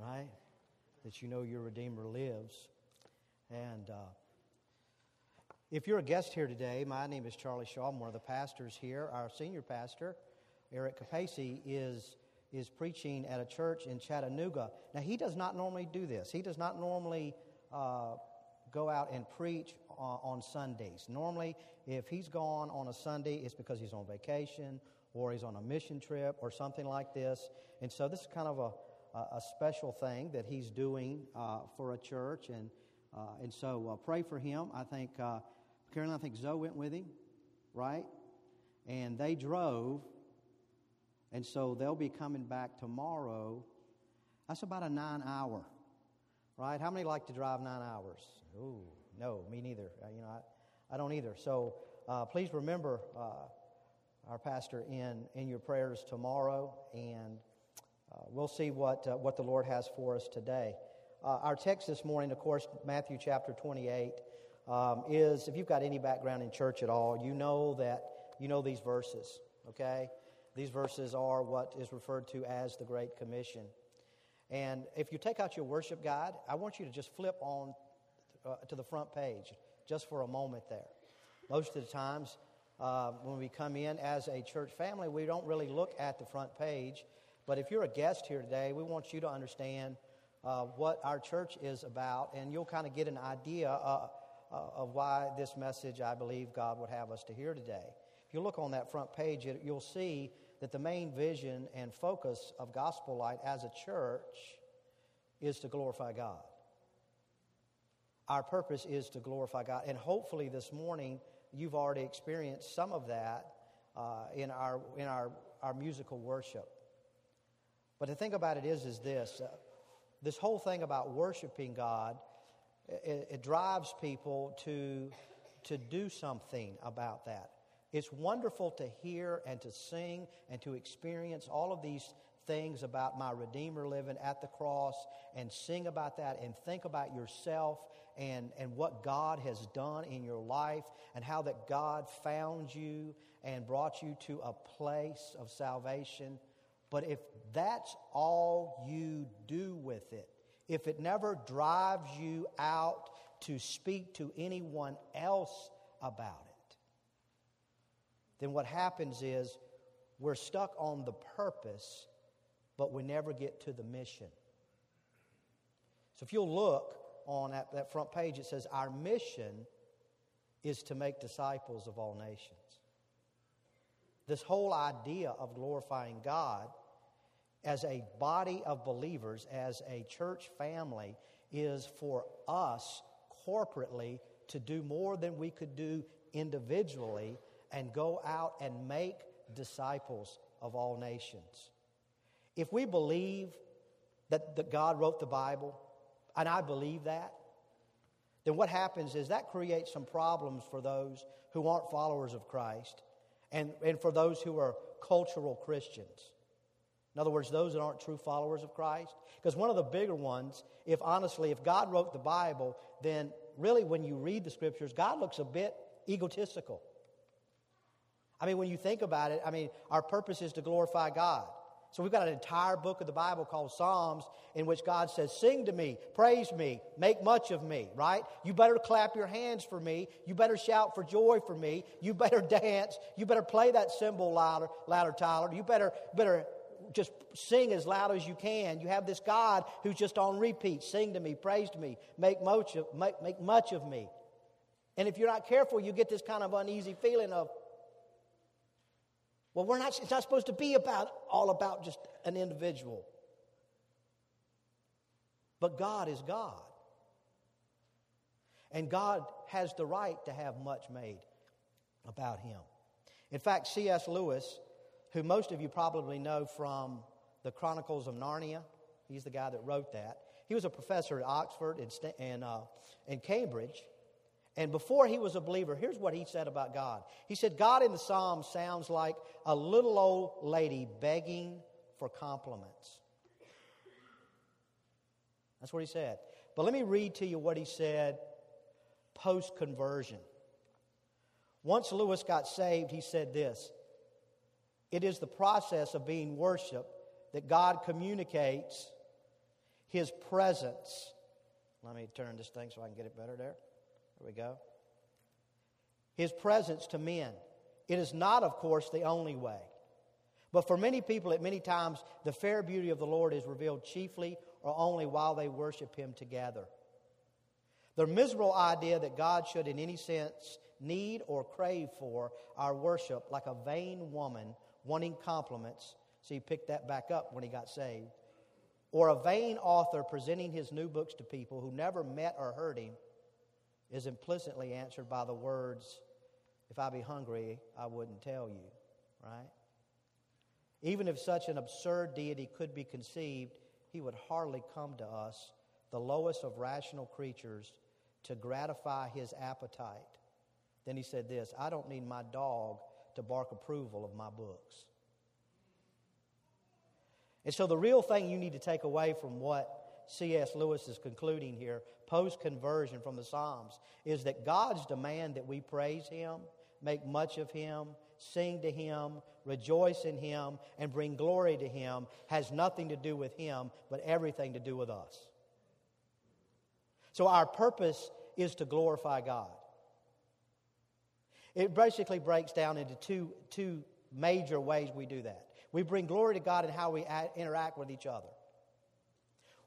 right? That you know your Redeemer lives. And if you're a guest here today, my name is Charlie Shaw. I'm one of the pastors here. Our senior pastor, Eric Capaci, is preaching at a church in Chattanooga. Now, he does not normally do this. He does not normally go out and preach on Sundays. Normally, if he's gone on a Sunday, it's because he's on vacation or he's on a mission trip or something like this. And so this is kind of a special thing that he's doing for a church. And so pray for him. I think Carolyn, I think Zoe went with him, right? And they drove. And so they'll be coming back tomorrow. That's about a 9-hour, right? How many like to drive 9 hours? Ooh, no, me neither. I don't either. So please remember our pastor in your prayers tomorrow, and we'll see what the Lord has for us today. Our text this morning, of course, Matthew chapter 28, is, if you've got any background in church at all, you know that you know these verses, okay? These verses are what is referred to as the Great Commission. And if you take out your worship guide, I want you to just flip on to the front page just for a moment there. Most of the times when we come in as a church family, we don't really look at the front page. But if you're a guest here today, we want you to understand what our church is about, and you'll kind of get an idea of why this message, I believe, God would have us to hear today. If you look on that front page, you'll see that the main vision and focus of Gospel Light as a church is to glorify God. Our purpose is to glorify God. And hopefully this morning you've already experienced some of that in our musical worship. But the thing about it is this. This whole thing about worshiping God, it drives people to do something about that. It's wonderful to hear and to sing and to experience all of these things about my Redeemer living at the cross, and sing about that and think about yourself and what God has done in your life, and how that God found you and brought you to a place of salvation. But if that's all you do with it, if it never drives you out to speak to anyone else about it, then what happens is we're stuck on the purpose, but we never get to the mission. So if you'll look on that front page, it says, our mission is to make disciples of all nations. This whole idea of glorifying God as a body of believers, as a church family, is for us corporately to do more than we could do individually, and go out and make disciples of all nations. If we believe that God wrote the Bible, and I believe that, then what happens is that creates some problems for those who aren't followers of Christ, and for those who are cultural Christians. In other words, those that aren't true followers of Christ. Because one of the bigger ones, if God wrote the Bible, then really when you read the Scriptures, God looks a bit egotistical. When you think about it, our purpose is to glorify God. So we've got an entire book of the Bible called Psalms in which God says, sing to me, praise me, make much of me, right? You better clap your hands for me. You better shout for joy for me. You better dance. You better play that cymbal louder, Tyler. You better just sing as loud as you can. You have this God who's just on repeat. Sing to me, praise to me, make much of me. And if you're not careful, you get this kind of uneasy feeling of, well, it's not supposed to be all about just an individual. But God is God. And God has the right to have much made about Him. In fact, C.S. Lewis, who most of you probably know from the Chronicles of Narnia, he's the guy that wrote that. He was a professor at Oxford and Cambridge. And before he was a believer, here's what he said about God. He said, God in the Psalms sounds like a little old lady begging for compliments. That's what he said. But let me read to you what he said post-conversion. Once Lewis got saved, he said this: it is the process of being worshiped that God communicates His presence. Let me turn this thing so I can get it better there. There we go. His presence to men. It is not, of course, the only way. But for many people, at many times, the fair beauty of the Lord is revealed chiefly or only while they worship Him together. The miserable idea that God should, in any sense, need or crave for our worship, like a vain woman wanting compliments. So he picked that back up when he got saved. Or a vain author presenting his new books to people who never met or heard him, is implicitly answered by the words, "If I be hungry, I wouldn't tell you," right? Even if such an absurd deity could be conceived, he would hardly come to us, the lowest of rational creatures, to gratify his appetite. Then he said this, "I don't need my dog to bark approval of my books." And so the real thing you need to take away from what C.S. Lewis is concluding here, post-conversion from the Psalms, is that God's demand that we praise Him, make much of Him, sing to Him, rejoice in Him, and bring glory to Him has nothing to do with Him, but everything to do with us. So our purpose is to glorify God. It basically breaks down into two major ways we do that. We bring glory to God in how we interact with each other.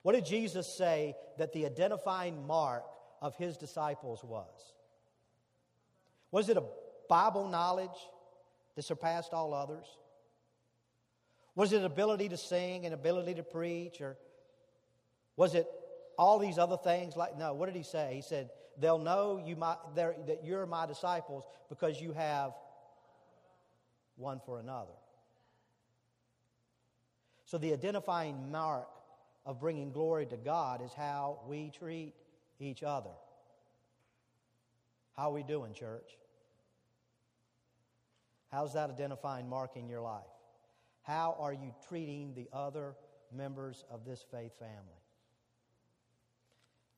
What did Jesus say that the identifying mark of His disciples was? Was it a Bible knowledge that surpassed all others? Was it ability to sing and ability to preach? Or was it all these other things? Like, no, what did He say? He said, "They'll know you that you're my disciples because you have one for another." So the identifying mark of bringing glory to God is how we treat each other. How are we doing, church? How's that identifying mark in your life? How are you treating the other members of this faith family?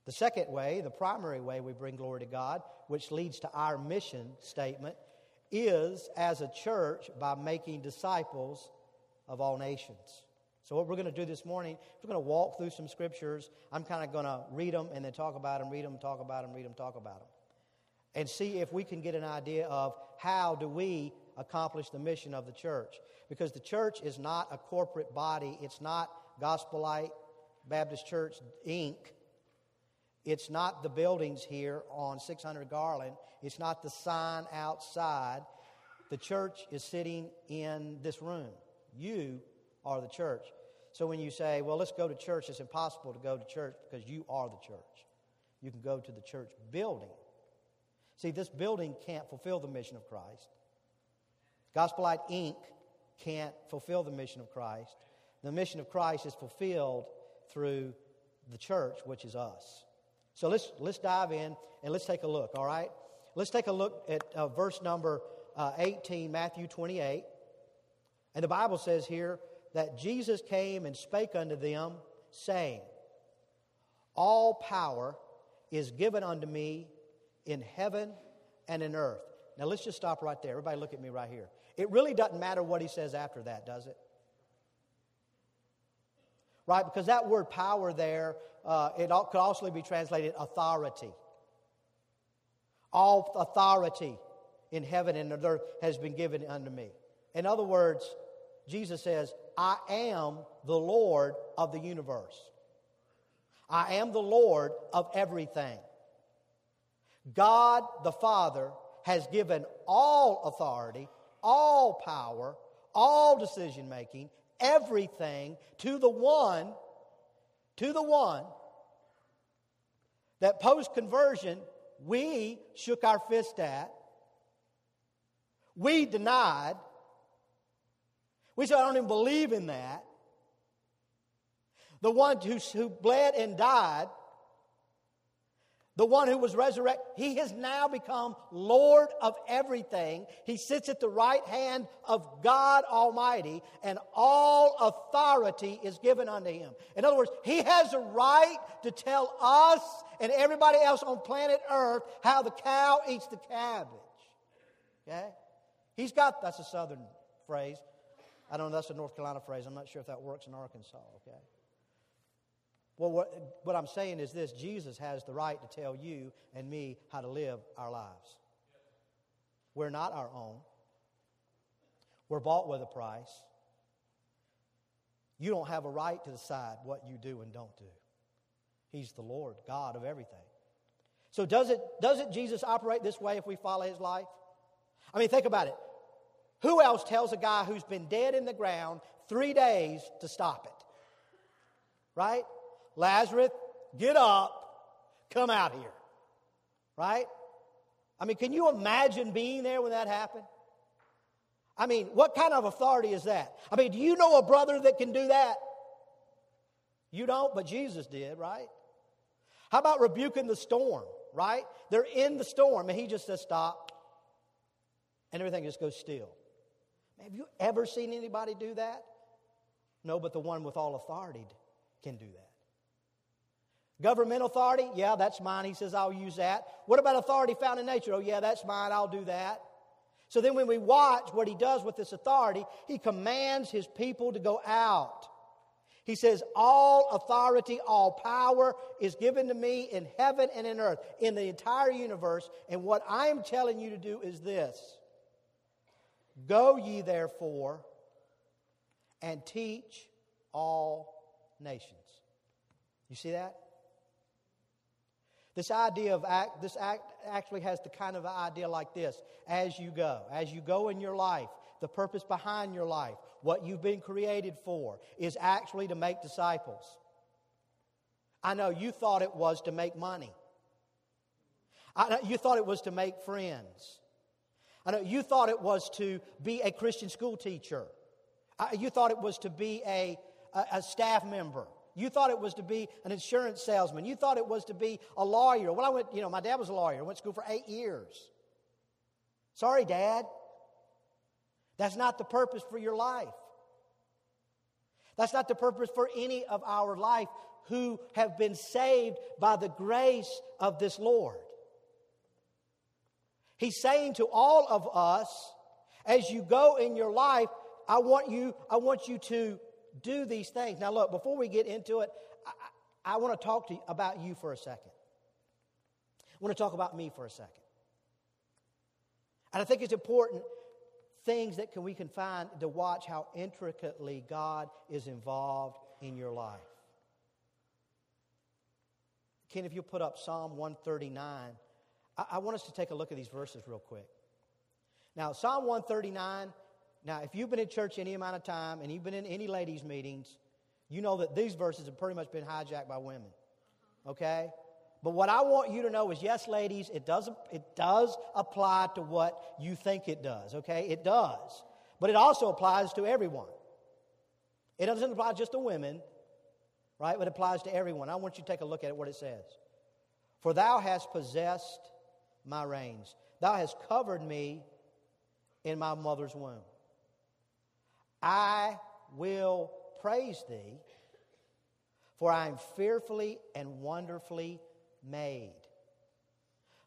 The second way, the primary way we bring glory to God, which leads to our mission statement, is as a church by making disciples of all nations. So what we're going to do this morning, we're going to walk through some scriptures. I'm kind of going to read them and then talk about them, read them, talk about them, read them, talk about them. And see if we can get an idea of how do we accomplish the mission of the church. Because the church is not a corporate body. It's not Gospel Light Baptist Church, Inc. It's not the buildings here on 600 Garland. It's not the sign outside. The church is sitting in this room. You are the church. So when you say, well, let's go to church, it's impossible to go to church because you are the church. You can go to the church building. See, this building can't fulfill the mission of Christ. Gospel Light, Inc. can't fulfill the mission of Christ. The mission of Christ is fulfilled through the church, which is us. So let's dive in and let's take a look, all right? Let's take a look at verse number 18, Matthew 28. And the Bible says here that Jesus came and spake unto them, saying, "All power is given unto me in heaven and in earth." Now, let's just stop right there. Everybody look at me right here. It really doesn't matter what he says after that, does it? Right? Because that word power there, it could also be translated authority. All authority in heaven and in earth has been given unto me. In other words, Jesus says, I am the Lord of the universe. I am the Lord of everything. God the Father has given all authority, all power, all decision-making, everything to the one that post-conversion we shook our fist at, we denied, we said, I don't even believe in that. The one who bled and died, the one who was resurrected, he has now become Lord of everything. He sits at the right hand of God Almighty, and all authority is given unto him. In other words, he has a right to tell us and everybody else on planet Earth how the cow eats the cabbage. Okay? He's got, that's a southern phrase. I don't know, that's a North Carolina phrase. I'm not sure if that works in Arkansas, okay? Well, what I'm saying is this: Jesus has the right to tell you and me how to live our lives. We're not our own. We're bought with a price. You don't have a right to decide what you do and don't do. He's the Lord, God of everything. So doesn't Jesus operate this way if we follow his life? I mean, think about it. Who else tells a guy who's been dead in the ground 3 days to stop it? Right? Lazarus, get up, come out here. Right? I mean, can you imagine being there when that happened? I mean, what kind of authority is that? I mean, do you know a brother that can do that? You don't, but Jesus did, right? How about rebuking the storm, right? They're in the storm, and he just says, stop. And everything just goes still. Have you ever seen anybody do that? No, but the one with all authority can do that. Government authority? Yeah, that's mine. He says, I'll use that. What about authority found in nature? Oh, yeah, that's mine. I'll do that. So then when we watch what he does with this authority, he commands his people to go out. He says, all authority, all power is given to me in heaven and in earth, in the entire universe. And what I'm telling you to do is this. Go ye therefore and teach all nations. You see that? This idea of act, this act actually has the kind of idea like this. As you go in your life, the purpose behind your life, what you've been created for, is actually to make disciples. I know you thought it was to make money. I know you thought it was to make friends. I know you thought it was to be a Christian school teacher. You thought it was to be a staff member. You thought it was to be an insurance salesman. You thought it was to be a lawyer. Well, my dad was a lawyer. I went to school for 8 years. Sorry, Dad. That's not the purpose for your life. That's not the purpose for any of our life who have been saved by the grace of this Lord. He's saying to all of us, as you go in your life, I want you to do these things. Now look, before we get into it, I want to talk to you about you for a second. I want to talk about me for a second. And I think it's important things that we can find to watch how intricately God is involved in your life. Ken, if you'll put up Psalm 139, I want us to take a look at these verses real quick. Now, Psalm 139. Now, if you've been in church any amount of time and you've been in any ladies' meetings, you know that these verses have pretty much been hijacked by women, okay? But what I want you to know is, yes, ladies, it does apply to what you think it does, okay? It does. But it also applies to everyone. It doesn't apply just to women, right? But it applies to everyone. I want you to take a look at it, what it says. For thou hast possessed my reins. Thou hast covered me in my mother's womb. I will praise thee, for I am fearfully and wonderfully made.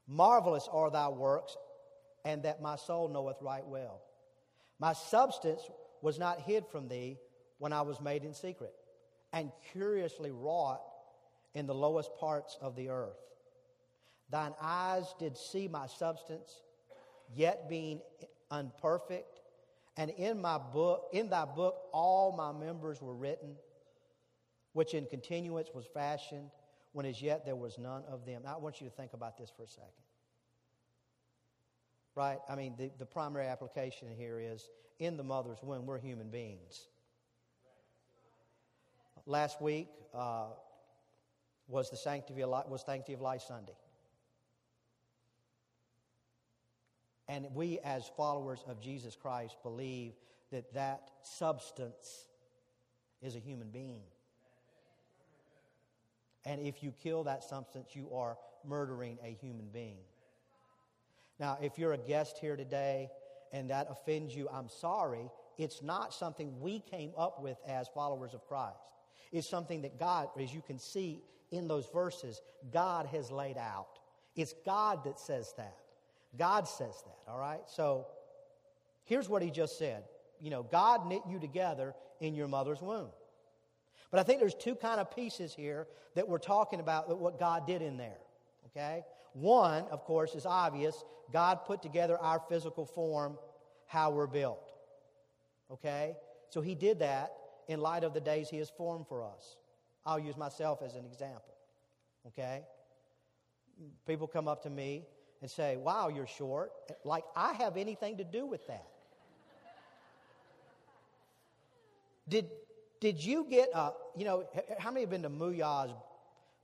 Marvelous are thy works, and that my soul knoweth right well. My substance was not hid from thee when I was made in secret, and curiously wrought in the lowest parts of the earth. Thine eyes did see my substance, yet being unperfect. And in thy book, all my members were written, which in continuance was fashioned, when as yet there was none of them. Now, I want you to think about this for a second. Right? I mean, the primary application here is, in the mother's womb, we're human beings. Last week was the Sanctity of Life Sunday. And we, as followers of Jesus Christ, believe that that substance is a human being. And if you kill that substance, you are murdering a human being. Now, if you're a guest here today and that offends you, I'm sorry. It's not something we came up with as followers of Christ. It's something that God, as you can see in those verses, God has laid out. It's God that says that. God says that, all right? So here's what he just said. You know, God knit you together in your mother's womb. But I think there's two kind of pieces here that we're talking about, that what God did in there, okay? One, of course, is obvious. God put together our physical form, how we're built, okay? So he did that in light of the days he has formed for us. I'll use myself as an example, okay? People come up to me and say, wow, you're short. Like I have anything to do with that. Did you get, you know, how many have been to Mooyah's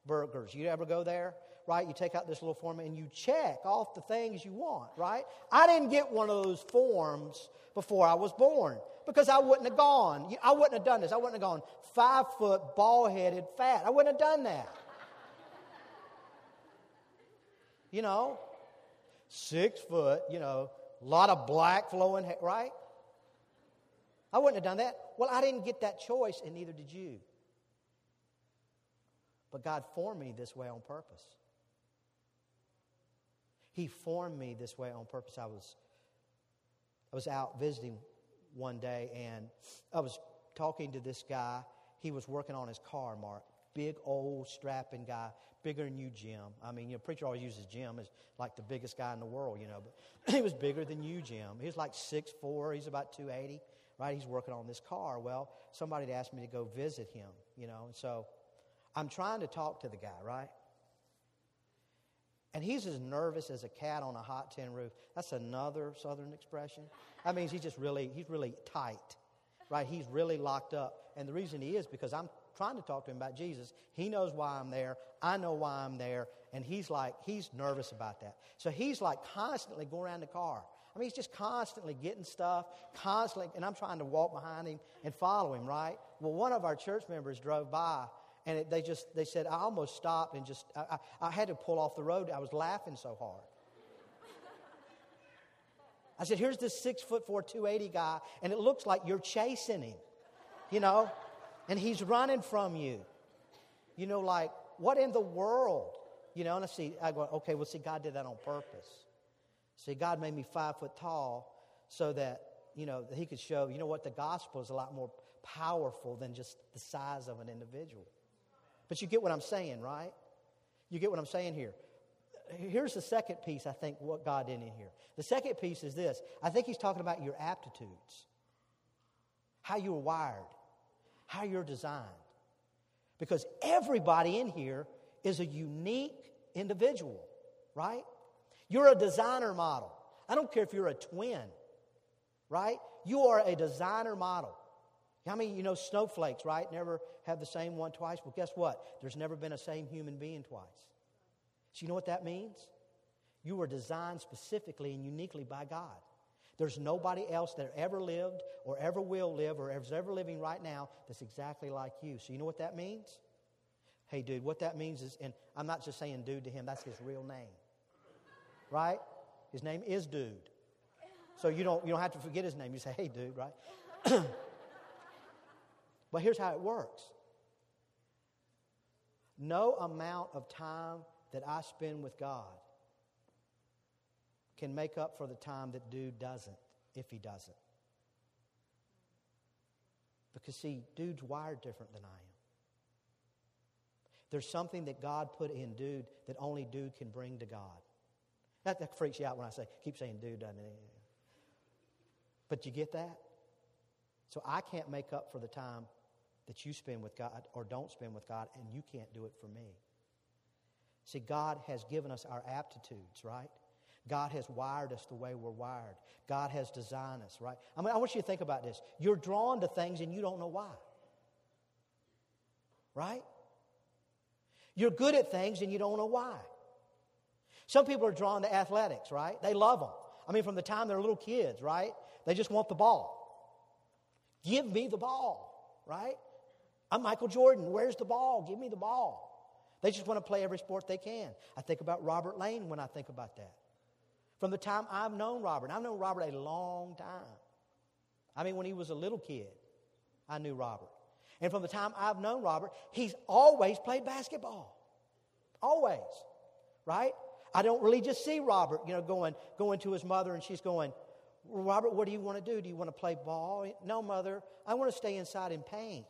burgers? You ever go there, right? You take out this little form and you check off the things you want, right? I didn't get one of those forms before I was born because I wouldn't have gone. I wouldn't have done this. I wouldn't have gone 5 foot, bald-headed, fat. I wouldn't have done that. You know, 6 foot, you know, a lot of black flowing hair, right? I wouldn't have done that. Well, I didn't get that choice, and neither did you. But God formed me this way on purpose. He formed me this way on purpose. I was out visiting one day, and I was talking to this guy. He was working on his car, Mark. Big old strapping guy, bigger than you, Jim. I mean, you know, preacher always uses Jim as like the biggest guy in the world, you know. But he was bigger than you, Jim. He was like 6'4". He's about 280. Right, he's working on this car. Well, somebody had asked me to go visit him, you know, and so I'm trying to talk to the guy, right? And he's as nervous as a cat on a hot tin roof. That's another Southern expression. That means he's really tight, right? He's really locked up. And the reason he is because I'm trying to talk to him about Jesus. He knows why I'm there. I know why I'm there. And he's nervous about that. So he's like constantly going around the car. I mean, he's just constantly getting stuff, constantly, and I'm trying to walk behind him and follow him, right? Well, one of our church members drove by, and they said, I almost stopped and just, I had to pull off the road. I was laughing so hard. I said, here's this 6'4", 280 guy, and it looks like you're chasing him, you know, and he's running from you. You know, like, what in the world? You know, and I go, okay, God did that on purpose. See, God made me 5 foot tall so that, you know, he could show, you know what, the gospel is a lot more powerful than just the size of an individual. But you get what I'm saying, right? You get what I'm saying here. Here's the second piece, I think, what God did in here. The second piece is this. I think he's talking about your aptitudes, how you were wired, how you're designed. Because everybody in here is a unique individual, right? You're a designer model. I don't care if you're a twin, right? You are a designer model. I mean, you know, snowflakes, right? Never have the same one twice. Well, guess what? There's never been a same human being twice. So you know what that means? You were designed specifically and uniquely by God. There's nobody else that ever lived or ever will live or is ever living right now that's exactly like you. So you know what that means? Hey, dude, what that means is, and I'm not just saying dude to him, that's his real name. Right? His name is Dude. So you don't have to forget his name. You say, hey, Dude, right? But here's how it works. No amount of time that I spend with God can make up for the time that Dude doesn't, if he doesn't. Because, see, Dude's wired different than I am. There's something that God put in Dude that only Dude can bring to God. That freaks you out when I say, keep saying dude, doesn't it? But you get that? So I can't make up for the time that you spend with God or don't spend with God, and you can't do it for me. See, God has given us our aptitudes, right? God has wired us the way we're wired. God has designed us, right? I mean, I want you to think about this. You're drawn to things and you don't know why, right? You're good at things and you don't know why. Some people are drawn to athletics, right? They love them. I mean, from the time they're little kids, right? They just want the ball. Give me the ball, right? I'm Michael Jordan. Where's the ball? Give me the ball. They just want to play every sport they can. I think about Robert Lane when I think about that. From the time I've known Robert a long time. I mean, when he was a little kid, I knew Robert. And from the time I've known Robert, he's always played basketball. Always, right? I don't really just see Robert, you know, going to his mother and she's going, Robert, what do you want to do? Do you want to play ball? No, mother, I want to stay inside and paint.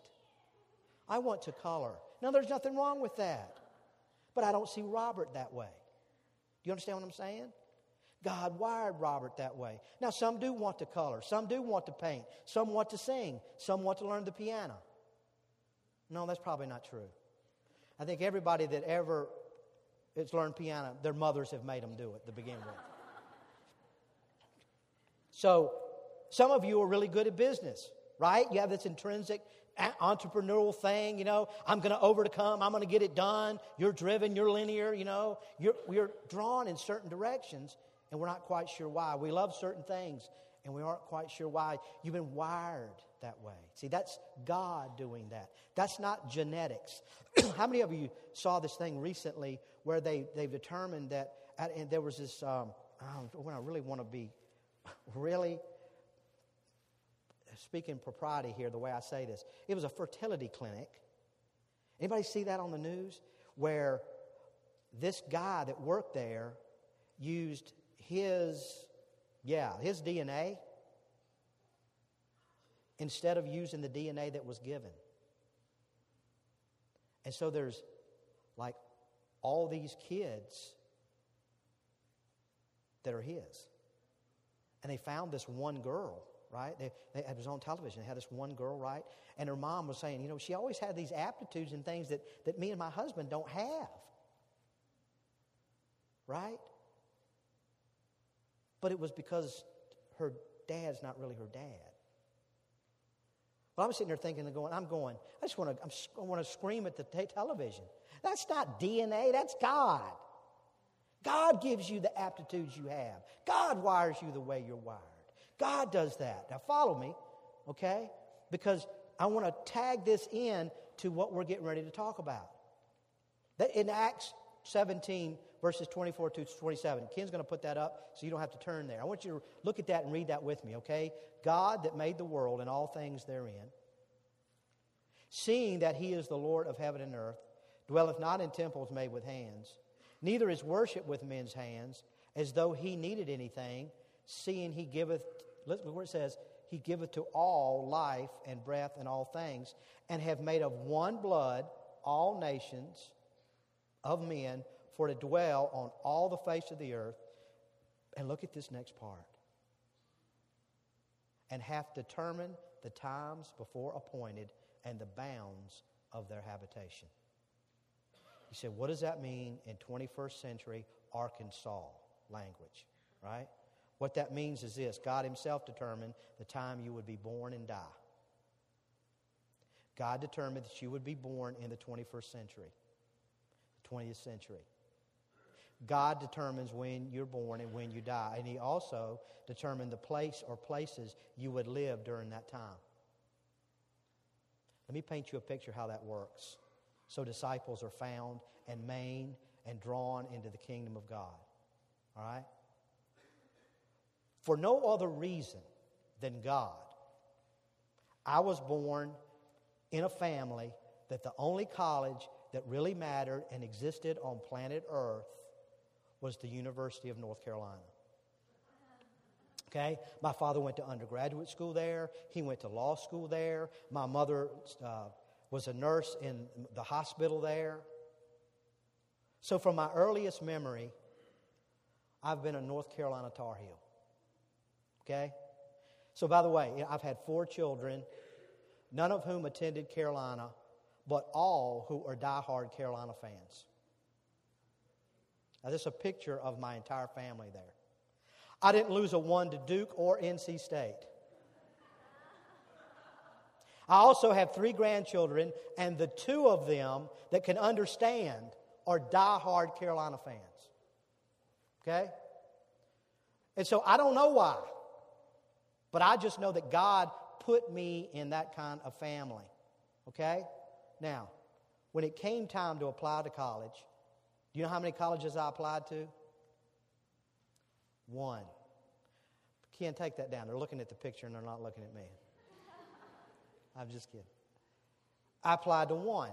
I want to collar. Now, there's nothing wrong with that. But I don't see Robert that way. Do you understand what I'm saying? God wired Robert that way. Now, some do want to color. Some do want to paint. Some want to sing. Some want to learn the piano. No, that's probably not true. I think everybody that ever has learned piano, their mothers have made them do it to begin with. So, some of you are really good at business, right? You have this intrinsic entrepreneurial thing, you know, I'm going to overcome, I'm going to get it done. You're driven, you're linear, you know. We're drawn in certain directions, and we're not quite sure why. We love certain things, and we aren't quite sure why. You've been wired that way. See, that's God doing that. That's not genetics. How many of you saw this thing recently where they've determined that, and there was this, when I really want to be really speaking propriety here, the way I say this. It was a fertility clinic. Anybody see that on the news? Where this guy that worked there used his DNA instead of using the DNA that was given. And so there's like all these kids that are his. And they found this one girl, right? It was on television. They had this one girl, right? And her mom was saying, you know, she always had these aptitudes and things that me and my husband don't have. Right? But it was because her dad's not really her dad. Well, I'm sitting there thinking and going, I want to scream at the television. That's not DNA. That's God. God gives you the aptitudes you have. God wires you the way you're wired. God does that. Now follow me, okay? Because I want to tag this in to what we're getting ready to talk about. In Acts 17, verses 24 to 27. Ken's going to put that up so you don't have to turn there. I want you to look at that and read that with me, okay? God that made the world and all things therein, seeing that he is the Lord of heaven and earth, dwelleth not in temples made with hands, neither is worship with men's hands, as though he needed anything, seeing he giveth, look where it says, he giveth to all life and breath and all things, and have made of one blood all nations of men for to dwell on all the face of the earth. And look at this next part. And hath determined the times before appointed and the bounds of their habitation. You say, what does that mean in 21st century Arkansas language, right? What that means is this. God himself determined the time you would be born and die. God determined that you would be born in the 21st century, the 20th century. God determines when you're born and when you die. And he also determined the place or places you would live during that time. Let me paint you a picture how that works. So disciples are found and mained and drawn into the kingdom of God. All right? For no other reason than God, I was born in a family that the only college that really mattered and existed on planet Earth was the University of North Carolina. Okay? My father went to undergraduate school there. He went to law school there. My mother was a nurse in the hospital there. So from my earliest memory, I've been a North Carolina Tar Heel. Okay? So by the way, I've had 4 children, none of whom attended Carolina, but all who are diehard Carolina fans. Now this is a picture of my entire family there. I didn't lose a one to Duke or NC State. I also have 3 grandchildren, and the 2 of them that can understand are diehard Carolina fans. Okay? And so I don't know why, but I just know that God put me in that kind of family. Okay? Now, when it came time to apply to college, do you know how many colleges I applied to? 1. Ken, take that down. They're looking at the picture and they're not looking at me. I'm just kidding. I applied to 1.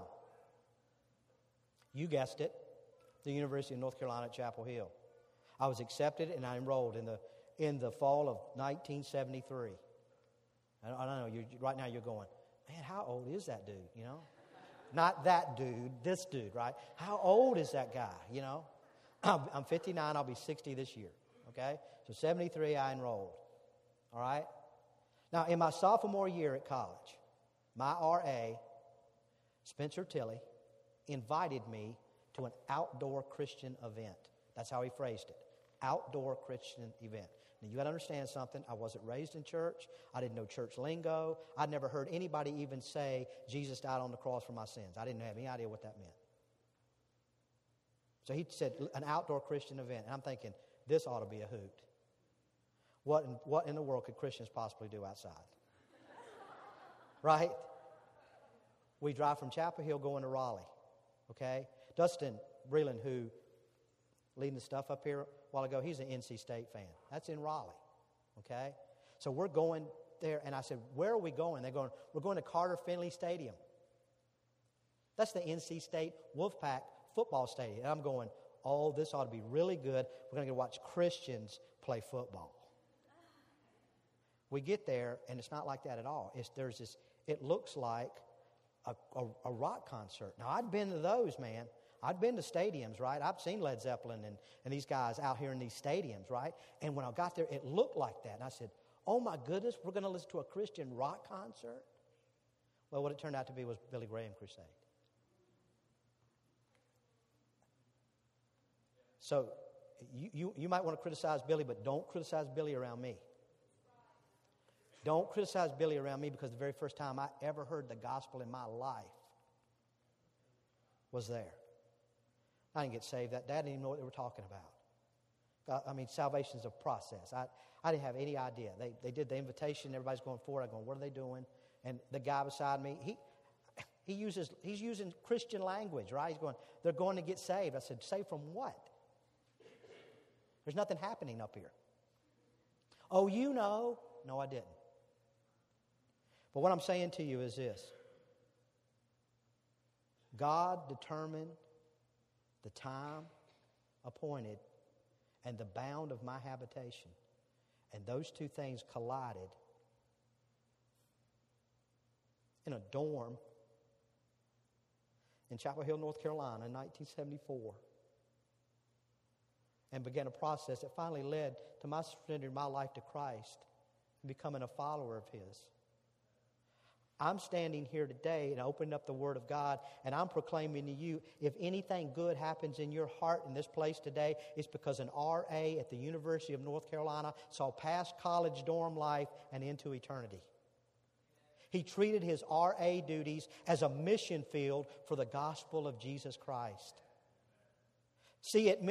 You guessed it, the University of North Carolina at Chapel Hill. I was accepted and I enrolled in the fall of 1973. I don't know. Right now you're going, man, how old is that dude? You know, Not that dude, this dude, right? How old is that guy, you know? I'm 59, I'll be 60 this year, okay? So 73, I enrolled, all right? Now, in my sophomore year at college, my RA, Spencer Tilly, invited me to an outdoor Christian event. That's how he phrased it, outdoor Christian event. Now, you got to understand something. I wasn't raised in church. I didn't know church lingo. I'd never heard anybody even say, Jesus died on the cross for my sins. I didn't have any idea what that meant. So he said, an outdoor Christian event. And I'm thinking, this ought to be a hoot. What in the world could Christians possibly do outside? Right? We drive from Chapel Hill going to Raleigh, okay? Dustin Breland, who leading the stuff up here a while ago, he's an NC State fan. That's in Raleigh, okay? So we're going there, and I said, where are we going? They're going, we're going to Carter-Finley Stadium. That's the NC State Wolfpack football stadium. And I'm going, oh, this ought to be really good. We're going to watch Christians play football. We get there, and it's not like that at all. It looks like a rock concert. Now, I'd been to those, man. I'd been to stadiums, right? I've seen Led Zeppelin and these guys out here in these stadiums, right? And when I got there, it looked like that. And I said, oh, my goodness, we're going to listen to a Christian rock concert? Well, what it turned out to be was Billy Graham Crusade. So you might want to criticize Billy, but don't criticize Billy around me. Don't criticize Billy around me, because the very first time I ever heard the gospel in my life was there. I didn't get saved that day. I didn't even know what they were talking about. I mean, salvation's a process. I didn't have any idea. They did the invitation. Everybody's going forward. I'm going, what are they doing? And the guy beside me, he's using Christian language, right? He's going, they're going to get saved. I said, saved from what? There's nothing happening up here. Oh, you know? No, I didn't. But what I'm saying to you is this. God determined the time appointed, and the bound of my habitation. And those two things collided in a dorm in Chapel Hill, North Carolina in 1974, and began a process that finally led to my surrendering my life to Christ and becoming a follower of His. I'm standing here today and opening up the Word of God, and I'm proclaiming to you, if anything good happens in your heart in this place today, it's because an RA at the University of North Carolina saw past college dorm life and into eternity. He treated his RA duties as a mission field for the gospel of Jesus Christ. See, it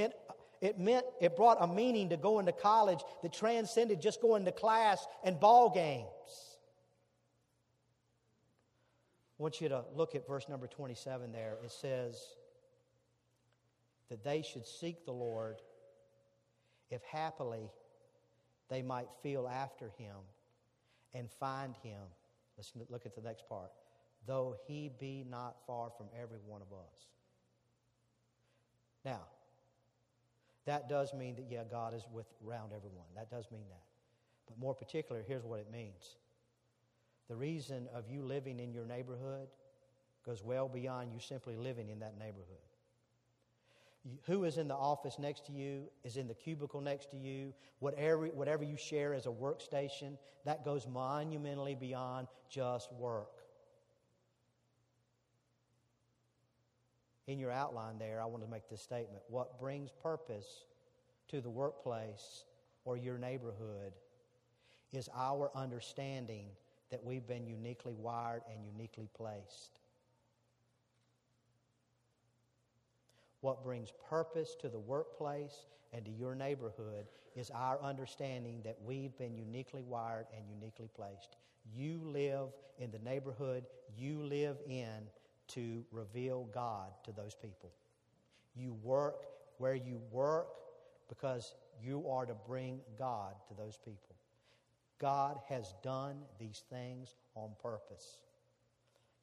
brought a meaning to going to college that transcended just going to class and ball games. I want you to look at verse number 27 there. It says that they should seek the Lord if happily they might feel after Him and find Him. Let's look at the next part. Though He be not far from every one of us. Now, that does mean that, yeah, God is with around everyone. That does mean that. But more particular, here's what it means. The reason of you living in your neighborhood goes well beyond you simply living in that neighborhood. Who is in the office next to you, is in the cubicle next to you, whatever you share as a workstation, that goes monumentally beyond just work. In your outline there, I want to make this statement. What brings purpose to the workplace or your neighborhood is our understanding that we've been uniquely wired and uniquely placed. What brings purpose to the workplace and to your neighborhood is our understanding that we've been uniquely wired and uniquely placed. You live in the neighborhood you live in to reveal God to those people. You work where you work because you are to bring God to those people. God has done these things on purpose.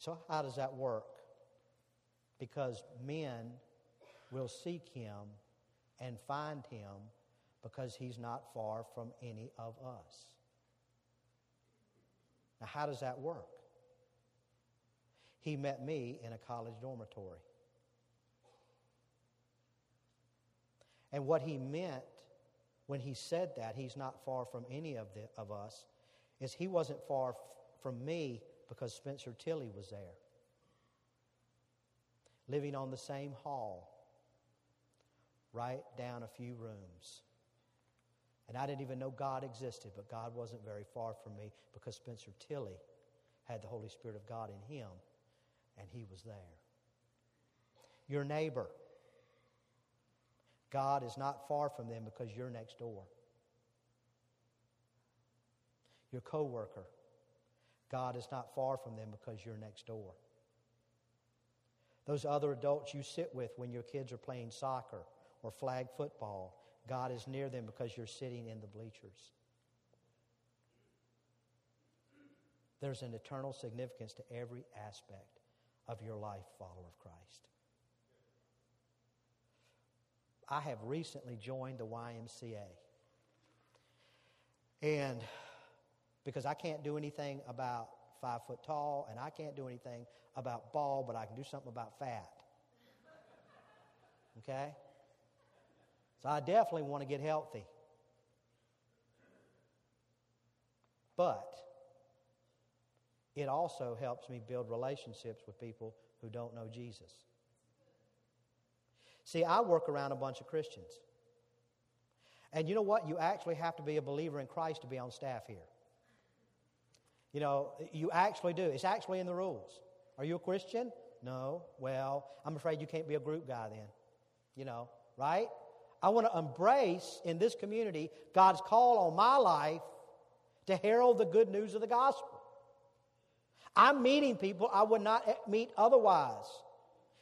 So how does that work? Because men will seek Him and find Him because He's not far from any of us. Now, how does that work? He met me in a college dormitory. And what he meant when he said that, he's not far from any of us, is he wasn't far from me because Spencer Tilly was there. Living on the same hall, right down a few rooms. And I didn't even know God existed, but God wasn't very far from me because Spencer Tilly had the Holy Spirit of God in him, and he was there. Your neighbor, God is not far from them because you're next door. Your coworker, God is not far from them because you're next door. Those other adults you sit with when your kids are playing soccer or flag football, God is near them because you're sitting in the bleachers. There's an eternal significance to every aspect of your life, follower of Christ. I have recently joined the YMCA. And because I can't do anything about 5 foot tall, and I can't do anything about bald, but I can do something about fat. Okay? So I definitely want to get healthy. But it also helps me build relationships with people who don't know Jesus. See, I work around a bunch of Christians. And you know what? You actually have to be a believer in Christ to be on staff here. You know, you actually do. It's actually in the rules. Are you a Christian? No. Well, I'm afraid you can't be a group guy then. You know, right? I want to embrace in this community God's call on my life to herald the good news of the gospel. I'm meeting people I would not meet otherwise.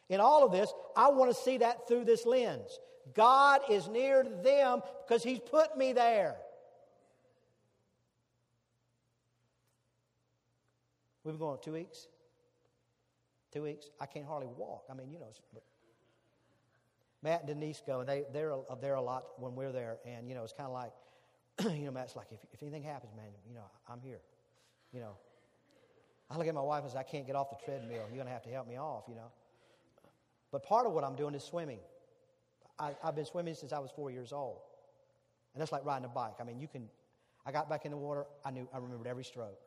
In all of this, I want to see that through this lens. God is near to them because He's put me there. We've been going 2 weeks. 2 weeks. I can't hardly walk. I mean, you know. Matt and Denise go, and they're a lot when we're there. And, you know, it's kind of like, you know, Matt's like, if anything happens, man, you know, I'm here. You know. I look at my wife and say, I can't get off the treadmill. You're going to have to help me off, you know. But part of what I'm doing is swimming. I've been swimming since I was 4 years old. And that's like riding a bike. I mean, you can, I got back in the water. I remembered every stroke.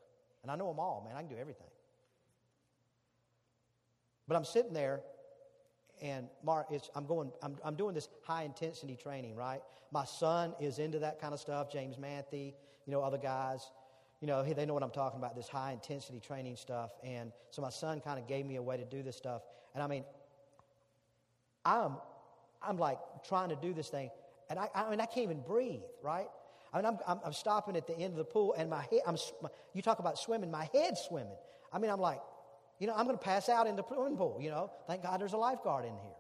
And I know them all, man. I can do everything. But I'm sitting there, and I'm doing this high-intensity training, right? My son is into that kind of stuff, James Manthey, you know, other guys. You know, they know what I'm talking about, this high-intensity training stuff. And so my son kind of gave me a way to do this stuff. And, I mean, I'm like, trying to do this thing. And, I can't even breathe, right? I mean, I'm stopping at the end of the pool, and my head, you talk about swimming, my head's swimming. I mean, I'm like, you know, I'm going to pass out in the swimming pool, you know. Thank God there's a lifeguard in here.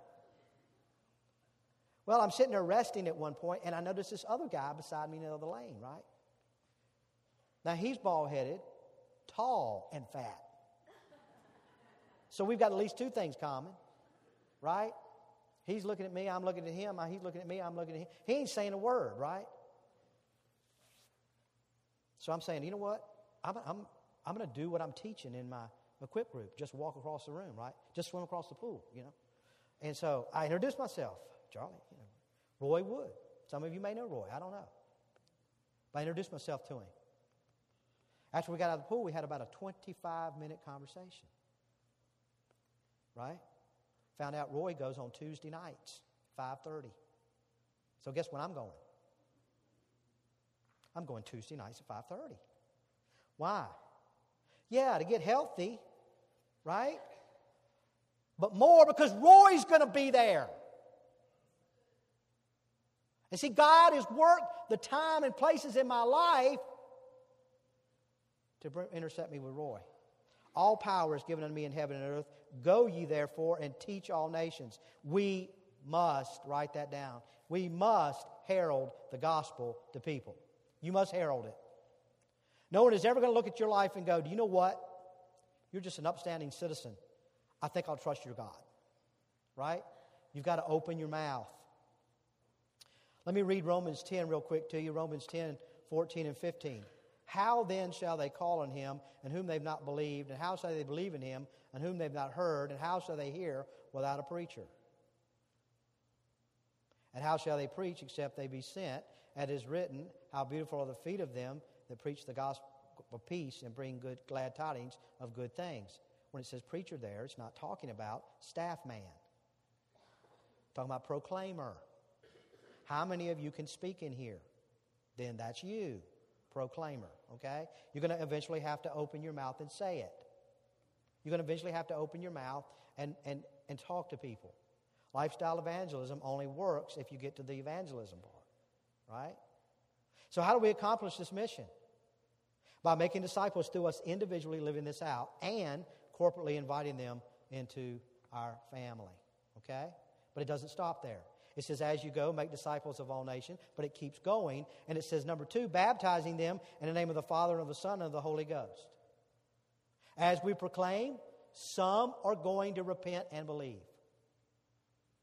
Well, I'm sitting there resting at one point, and I notice this other guy beside me in the other lane, right? Now, he's bald-headed, tall, and fat. So we've got at least two things common, right? He's looking at me, I'm looking at him. He's looking at me, I'm looking at him. He ain't saying a word, right? So I'm saying, you know what? I'm going to do what I'm teaching in my equip group. Just walk across the room, right? Just swim across the pool, you know. And so I introduced myself, Charlie, you know, Roy Wood. Some of you may know Roy. I don't know. But I introduced myself to him. After we got out of the pool, we had about a 25-minute conversation, right? Found out Roy goes on Tuesday nights, 5:30. So guess when I'm going? I'm going Tuesday nights at 5:30. Why? Yeah, to get healthy, right? But more because Roy's going to be there. And see, God has worked the time and places in my life to intercept me with Roy. All power is given unto me in heaven and earth. Go ye therefore and teach all nations. We must, write that down, we must herald the gospel to people. You must herald it. No one is ever going to look at your life and go, do you know what? You're just an upstanding citizen. I think I'll trust your God. Right? You've got to open your mouth. Let me read Romans 10 real quick to you. Romans 10:14 and 15. How then shall they call on him in whom they've not believed? And how shall they believe in him in whom they've not heard? And how shall they hear without a preacher? And how shall they preach except they be sent? As is written, how beautiful are the feet of them that preach the gospel of peace and bring good glad tidings of good things. When it says preacher there, it's not talking about staff man. It's talking about proclaimer. How many of you can speak in here? Then that's you, proclaimer, okay? You're going to eventually have to open your mouth and say it. You're going to eventually have to open your mouth and talk to people. Lifestyle evangelism only works if you get to the evangelism part, right? So how do we accomplish this mission? By making disciples through us individually living this out and corporately inviting them into our family, okay? But it doesn't stop there. It says, as you go, make disciples of all nations, but it keeps going. And it says, number two, baptizing them in the name of the Father and of the Son and of the Holy Ghost. As we proclaim, some are going to repent and believe.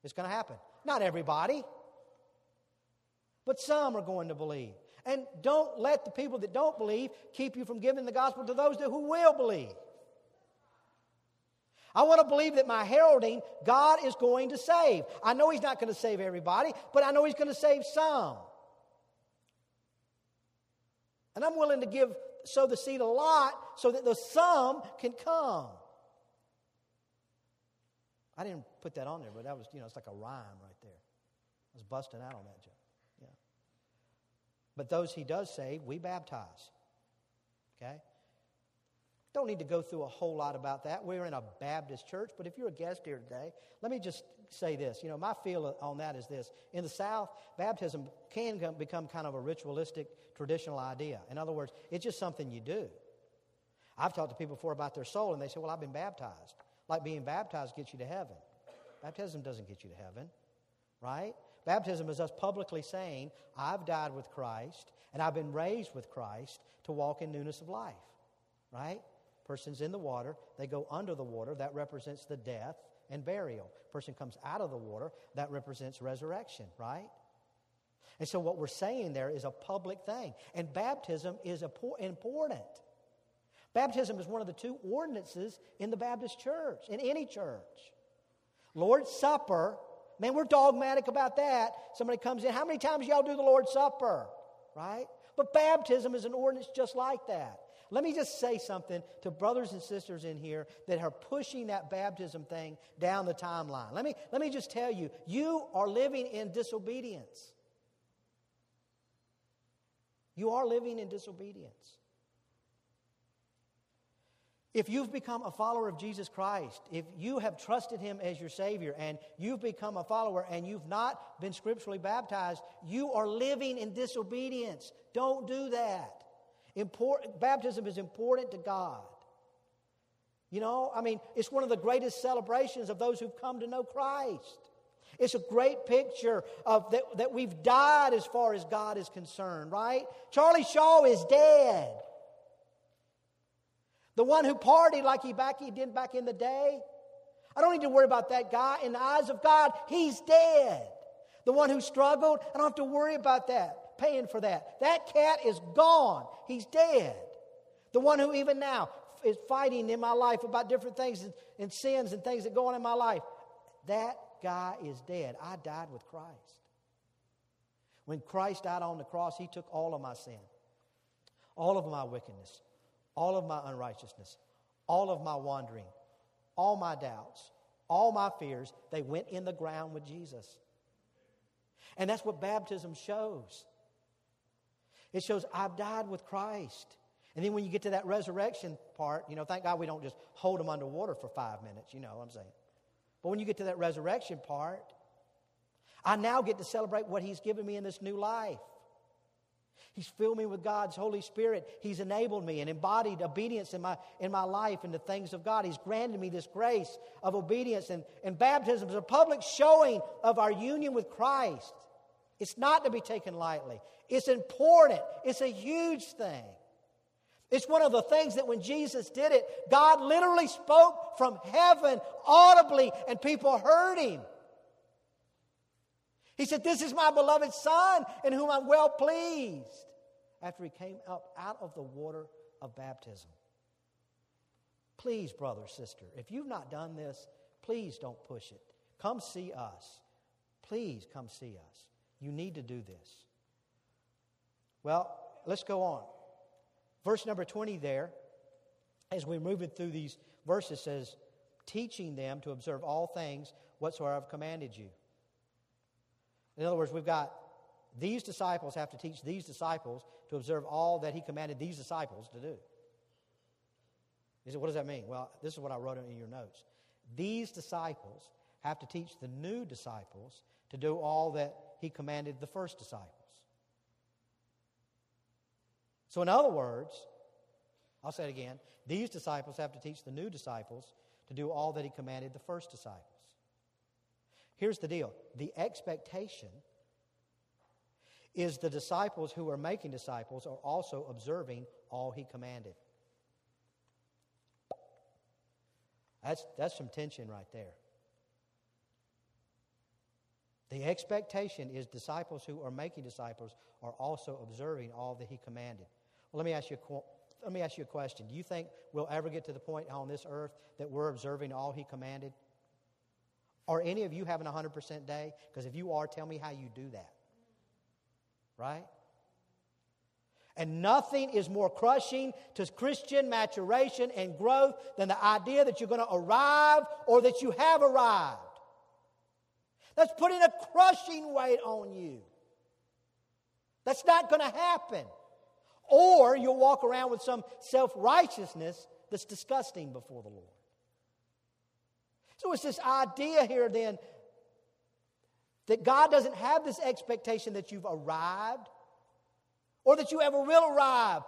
It's going to happen. Not everybody, but some are going to believe. And don't let the people that don't believe keep you from giving the gospel to those who will believe. I want to believe that my heralding, God is going to save. I know He's not going to save everybody, but I know He's going to save some. And I'm willing to give, sow the seed a lot so that the some can come. I didn't put that on there, but that was, it's like a rhyme right there. I was busting out on that joke. Yeah. But those He does save, we baptize. Okay? Don't need to go through a whole lot about that. We're in a Baptist church, but if you're a guest here today, let me just say this. My feel on that is this. In the South, baptism can become kind of a ritualistic, traditional idea. In other words, it's just something you do. I've talked to people before about their soul, and they say, well, I've been baptized. Like being baptized gets you to heaven. Baptism doesn't get you to heaven, right? Baptism is us publicly saying, I've died with Christ, and I've been raised with Christ to walk in newness of life, right? Person's in the water, they go under the water, that represents the death and burial. Person comes out of the water, that represents resurrection, right? And so what we're saying there is a public thing. And baptism is important. Baptism is one of the two ordinances in the Baptist church, in any church. Lord's Supper, man, we're dogmatic about that. Somebody comes in, how many times y'all do the Lord's Supper, right? But baptism is an ordinance just like that. Let me just say something to brothers and sisters in here that are pushing that baptism thing down the timeline. Let me just tell you, you are living in disobedience. You are living in disobedience. If you've become a follower of Jesus Christ, if you have trusted Him as your Savior and you've become a follower and you've not been scripturally baptized, you are living in disobedience. Don't do that. Baptism is important to God. It's one of the greatest celebrations of those who've come to know Christ. It's a great picture of that we've died as far as God is concerned, right? Charlie Shaw is dead. The one who partied like he did back in the day. I don't need to worry about that guy. In the eyes of God, he's dead. The one who struggled, I don't have to worry about that. Paying for that. That cat is gone. He's dead. The one who even now is fighting in my life about different things and sins and things that go on in my life, that guy is dead. I died with Christ. When Christ died on the cross, He took all of my sin, all of my wickedness, all of my unrighteousness, all of my wandering, all my doubts, all my fears. They went in the ground with Jesus. And that's what baptism shows. It shows I've died with Christ. And then when you get to that resurrection part, thank God we don't just hold them underwater for 5 minutes, you know what I'm saying. But when you get to that resurrection part, I now get to celebrate what He's given me in this new life. He's filled me with God's Holy Spirit. He's enabled me and embodied obedience in my life and the things of God. He's granted me this grace of obedience. And baptism is a public showing of our union with Christ. It's not to be taken lightly. It's important. It's a huge thing. It's one of the things that when Jesus did it, God literally spoke from heaven audibly and people heard Him. He said, this is my beloved Son in whom I'm well pleased. after he came up out of the water of baptism. Please, brother, sister, if you've not done this, please don't push it. Come see us. Please come see us. You need to do this. Well, let's go on. Verse number 20 there, as we're moving through these verses, says, teaching them to observe all things whatsoever I've commanded you. In other words, we've got these disciples have to teach these disciples to observe all that he commanded these disciples to do. He said, what does that mean? Well, this is what I wrote in your notes. These disciples have to teach the new disciples to do all that he commanded the first disciples. So in other words, I'll say it again. These disciples have to teach the new disciples to do all that he commanded the first disciples. Here's the deal. The expectation is the disciples who are making disciples are also observing all he commanded. That's some tension right there. The expectation is disciples who are making disciples are also observing all that he commanded. Well, let me ask you a question. Do you think we'll ever get to the point on this earth that we're observing all he commanded? Are any of you having a 100% day? Because if you are, tell me how you do that. Right? And nothing is more crushing to Christian maturation and growth than the idea that you're going to arrive or that you have arrived. That's putting a crushing weight on you. That's not going to happen. Or you'll walk around with some self-righteousness that's disgusting before the Lord. So it's this idea here then that God doesn't have this expectation that you've arrived or that you ever will arrive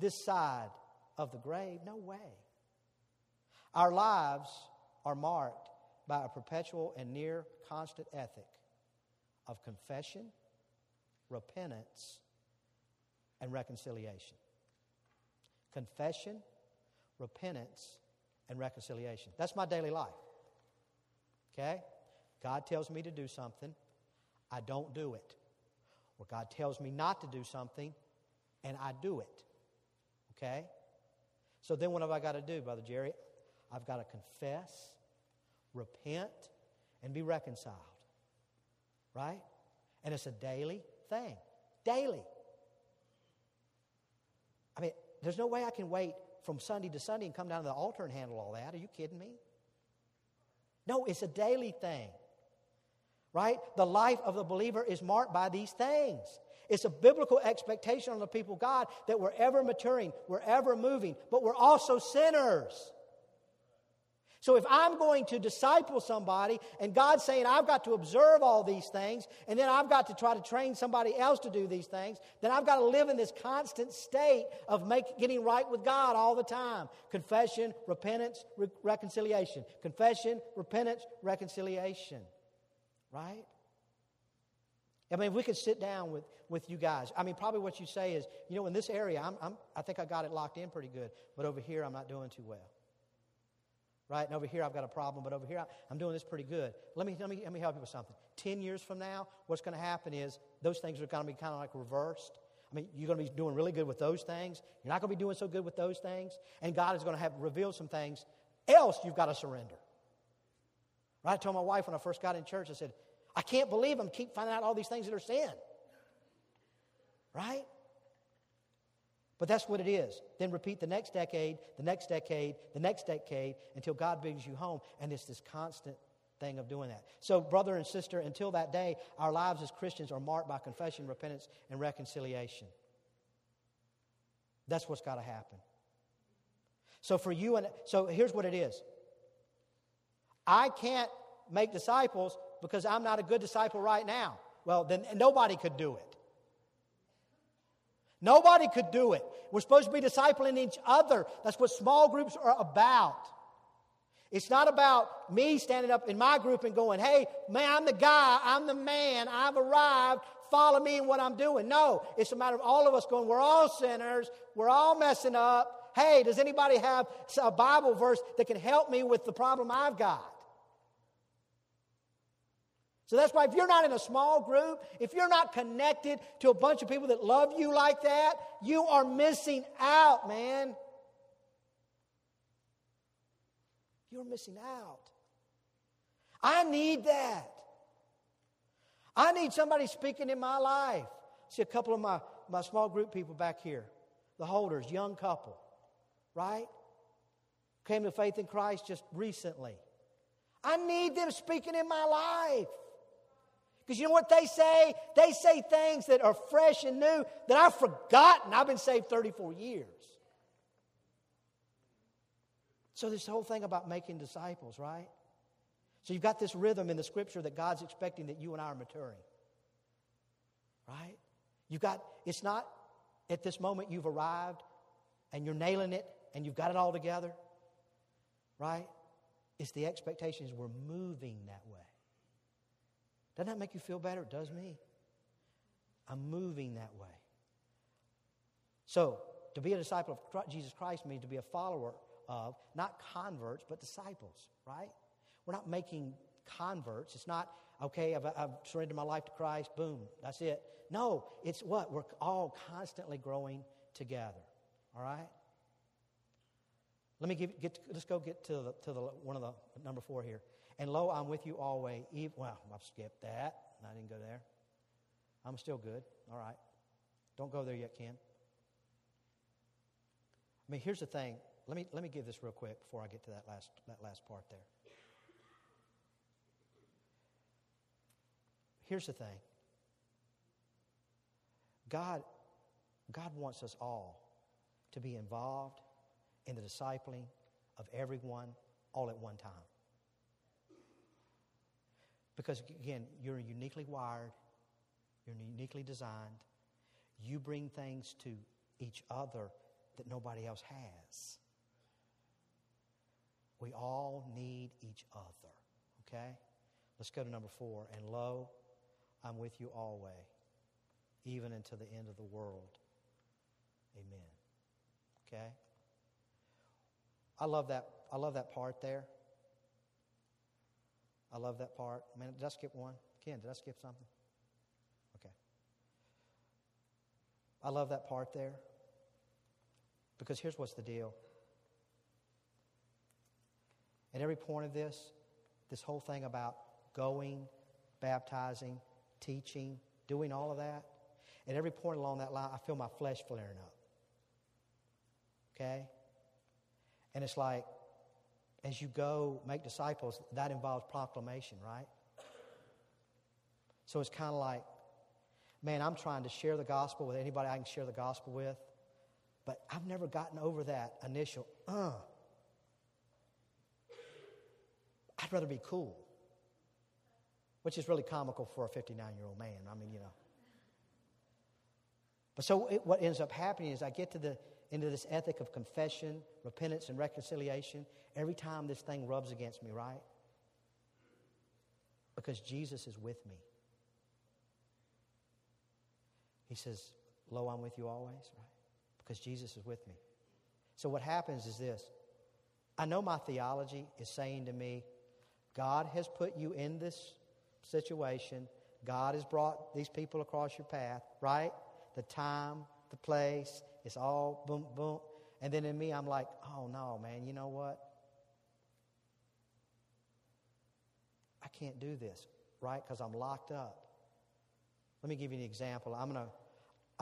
this side of the grave. No way. Our lives are marked by a perpetual and near constant ethic of confession, repentance, and reconciliation. Confession, repentance, and reconciliation. That's my daily life. Okay? God tells me to do something, I don't do it. Or God tells me not to do something, and I do it. Okay? So then what have I got to do, Brother Jerry? I've got to confess, repent, and be reconciled. Right? And it's a daily thing. Daily. I mean, there's no way I can wait from Sunday to Sunday and come down to the altar and handle all that. Are you kidding me? No, it's a daily thing. Right? The life of the believer is marked by these things. It's a biblical expectation on the people of God that we're ever maturing, we're ever moving, but we're also sinners. So if I'm going to disciple somebody and God's saying I've got to observe all these things and then I've got to try to train somebody else to do these things, then I've got to live in this constant state of getting right with God all the time. Confession, repentance, reconciliation. Confession, repentance, reconciliation. Right? I mean, if we could sit down with you guys, I mean, probably what you say is, you know, in this area, I think I got it locked in pretty good, but over here I'm not doing too well. Right? And over here I've got a problem, but over here I'm doing this pretty good. Let me help you with something. 10 years from now, what's going to happen is those things are going to be kind of like reversed. I mean, you're going to be doing really good with those things. You're not going to be doing so good with those things. And God is going to have revealed some things else you've got to surrender. Right? I told my wife when I first got in church, I said, I can't believe I'm keep finding out all these things that are sin. Right? But that's what it is. Then repeat the next decade, the next decade, the next decade, until God brings you home. And it's this constant thing of doing that. So, brother and sister, until that day, our lives as Christians are marked by confession, repentance, and reconciliation. That's what's got to happen. So for you, and so here's what it is. I can't make disciples because I'm not a good disciple right now. Well, then nobody could do it. Nobody could do it. We're supposed to be discipling each other. That's what small groups are about. It's not about me standing up in my group and going, hey, man, I'm the guy, I'm the man, I've arrived, follow me in what I'm doing. No, it's a matter of all of us going, we're all sinners, we're all messing up. Hey, does anybody have a Bible verse that can help me with the problem I've got? So that's why if you're not in a small group, if you're not connected to a bunch of people that love you like that, you are missing out, man. You're missing out. I need that. I need somebody speaking in my life. See a couple of my small group people back here. The Holders, young couple, right? Came to faith in Christ just recently. I need them speaking in my life. Because you know what they say? They say things that are fresh and new that I've forgotten. I've been saved 34 years. So this whole thing about making disciples, right? So you've got this rhythm in the Scripture that God's expecting that you and I are maturing. Right? You've got, it's not at this moment you've arrived and you're nailing it and you've got it all together. Right? It's the expectations we're moving that way. Doesn't that make you feel better? It does me. I'm moving that way. So, to be a disciple of Jesus Christ means to be a follower of, not converts, but disciples, right? We're not making converts. It's not, okay, I've surrendered my life to Christ, boom, that's it. No, it's what? We're all constantly growing together, all right? Let me let's go get to one of the number 4 here. And lo, I'm with you always. Well, I've skipped that. I didn't go there. I'm still good. All right. Don't go there yet, Ken. I mean, here's the thing. Let me give this real quick before I get to that last part there. Here's the thing. God wants us all to be involved in the discipling of everyone all at one time. Because, again, you're uniquely wired. You're uniquely designed. You bring things to each other that nobody else has. We all need each other. Okay? Let's go to number 4. And lo, I'm with you always, even until the end of the world. Amen. Okay? I love that part there. I love that part. Man, did I skip one? Ken, did I skip something? Okay. I love that part there. Because here's what's the deal. At every point of this whole thing about going, baptizing, teaching, doing all of that, at every point along that line, I feel my flesh flaring up. Okay? And it's like, as you go make disciples, that involves proclamation, right? So it's kind of like, man, I'm trying to share the gospel with anybody I can share the gospel with, but I've never gotten over that initial, I'd rather be cool, which is really comical for a 59-year-old man. I mean, you know. But so what ends up happening is I get to into this ethic of confession, repentance, and reconciliation every time this thing rubs against me, right? Because Jesus is with me. He says, lo, I'm with you always, right? Because Jesus is with me. So what happens is this. I know my theology is saying to me, God has put you in this situation. God has brought these people across your path, right? The time, the place, it's all boom, boom. And then in me, I'm like, oh, no, man, you know what? I can't do this, right? Because I'm locked up. Let me give you an example. I'm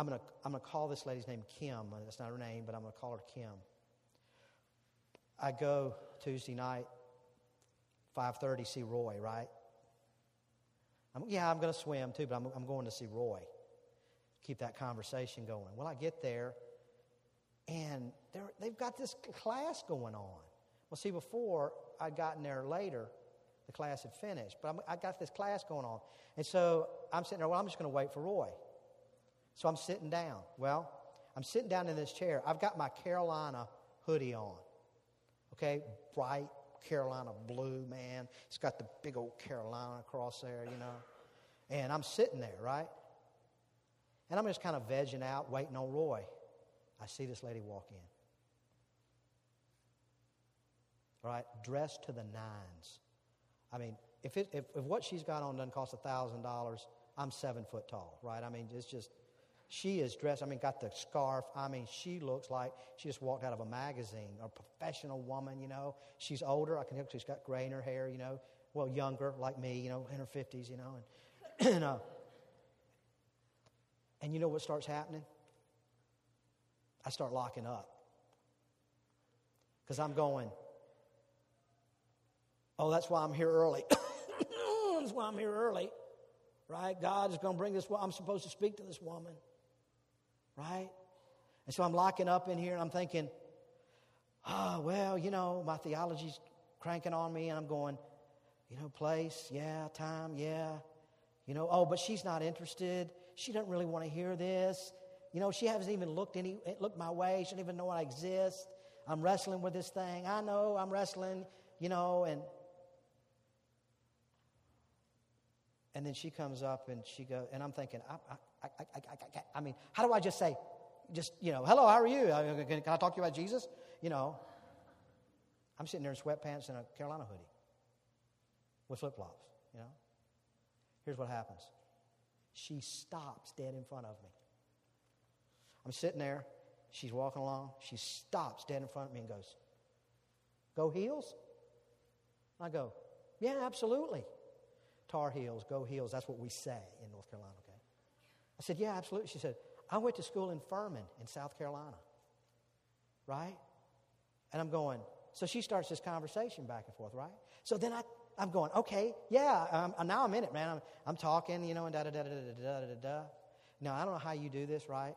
gonna call this lady's name Kim. That's not her name, but I'm going to call her Kim. I go Tuesday night, 5:30, see Roy, right? I'm going to swim, too, but I'm going to see Roy. Keep that conversation going. Well, I get there, and they've got this class going on. Well, see, before I'd gotten there later, the class had finished, but I got this class going on. And so I'm sitting there, well, I'm just going to wait for Roy. So I'm sitting down. Well, I'm sitting down in this chair. I've got my Carolina hoodie on, okay, bright Carolina blue, man. It's got the big old Carolina across there, you know. And I'm sitting there, right? And I'm just kind of vegging out, waiting on Roy. I see this lady walk in. All right, dressed to the nines. I mean, if what she's got on doesn't cost $1,000, I'm 7 foot tall, right? I mean, it's just, she is dressed, I mean, got the scarf. I mean, she looks like she just walked out of a magazine, a professional woman, you know. She's older. I can tell she's got gray in her hair, you know. Well, younger, like me, you know, in her 50s, you know. And you know what starts happening? I start locking up. Because I'm going, oh, that's why I'm here early. That's why I'm here early, right? God is going to bring this, I'm supposed to speak to this woman, right? And so I'm locking up in here, and I'm thinking, oh, well, you know, my theology's cranking on me, and I'm going, you know, place, yeah, time, yeah. You know, oh, but she's not interested. She doesn't really want to hear this. You know, she hasn't even looked my way. She doesn't even know I exist. I'm wrestling with this thing. I know I'm wrestling, you know, and then she comes up and she goes, and I'm thinking, I mean, how do I just say, just, you know, hello, how are you? Can I talk to you about Jesus? You know, I'm sitting there in sweatpants and a Carolina hoodie with flip-flops, you know. Here's what happens. She stops dead in front of me. I'm sitting there. She's walking along. She stops dead in front of me and goes, go Heels? I go, yeah, absolutely. Tar Heels, go Heels. That's what we say in North Carolina, okay? I said, yeah, absolutely. She said, I went to school in Furman in South Carolina, right? And I'm going, so she starts this conversation back and forth, right? So then I'm going, okay, yeah, now I'm in it, man. I'm talking, you know, and da-da-da-da-da-da-da-da-da. Now, I don't know how you do this, right?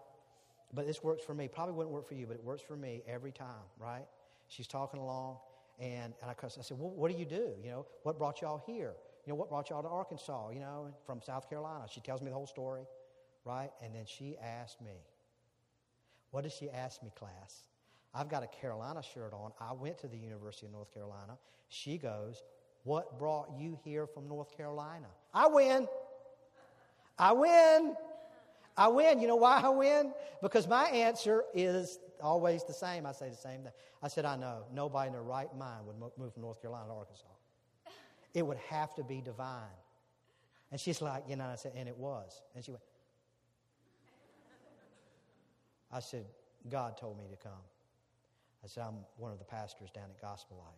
But this works for me. Probably wouldn't work for you, but it works for me every time, right? She's talking along, and I said, well, what do? You know, what brought y'all here? You know, what brought y'all to Arkansas, you know, from South Carolina? She tells me the whole story, right? And then she asked me, what did she ask me, class? I've got a Carolina shirt on. I went to the University of North Carolina. She goes, what brought you here from North Carolina? I win. I win. I win. You know why I win? Because my answer is always the same. I say the same thing. I said, I know. Nobody in their right mind would move from North Carolina to Arkansas. It would have to be divine. And she's like, you know, I said, and it was. And she went. I said, God told me to come. I said, I'm one of the pastors down at Gospel Light.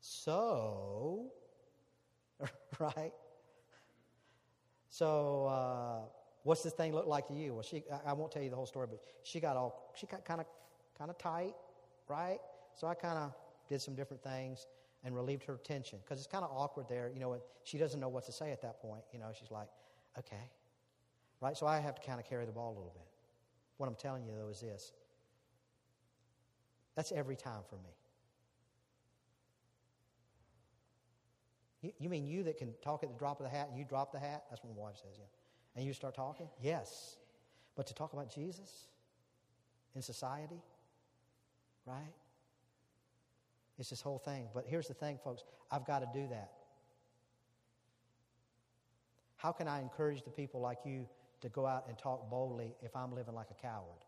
So, right? So, what's this thing look like to you? Well, I won't tell you the whole story, but she got kind of tight, right? So I kind of did some different things and relieved her tension because it's kind of awkward there. You know, she doesn't know what to say at that point. You know, she's like, okay, right? So I have to kind of carry the ball a little bit. What I'm telling you, though, is this. That's every time for me. You mean you that can talk at the drop of the hat and you drop the hat? That's what my wife says, yeah. And you start talking? Yes. But to talk about Jesus in society, right? It's this whole thing. But here's the thing, folks. I've got to do that. How can I encourage the people like you to go out and talk boldly if I'm living like a coward?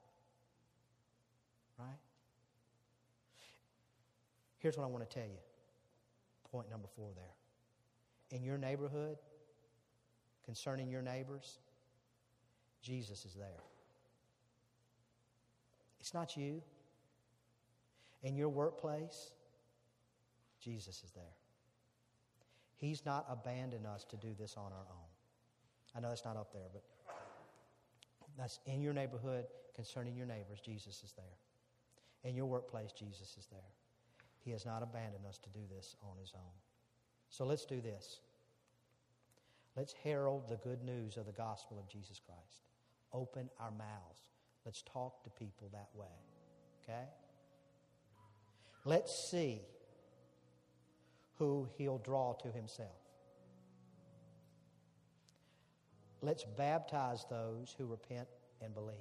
Right? Here's what I want to tell you. Point number 4 there. In your neighborhood, concerning your neighbors, Jesus is there. It's not you. In your workplace, Jesus is there. He's not abandoned us to do this on our own. I know that's not up there, but that's in your neighborhood, concerning your neighbors, Jesus is there. In your workplace, Jesus is there. He has not abandoned us to do this on his own. So let's do this. Let's herald the good news of the gospel of Jesus Christ. Open our mouths. Let's talk to people that way. Okay? Let's see who he'll draw to himself. Let's baptize those who repent and believe.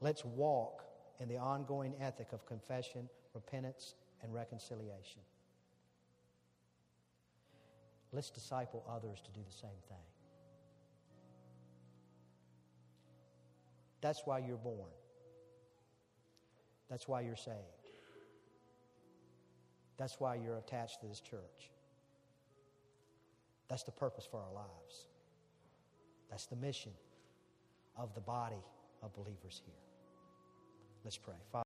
Let's walk in the ongoing ethic of confession, repentance, and reconciliation. Let's disciple others to do the same thing. That's why you're born. That's why you're saved. That's why you're attached to this church. That's the purpose for our lives. That's the mission of the body of believers here. Let's pray. Father.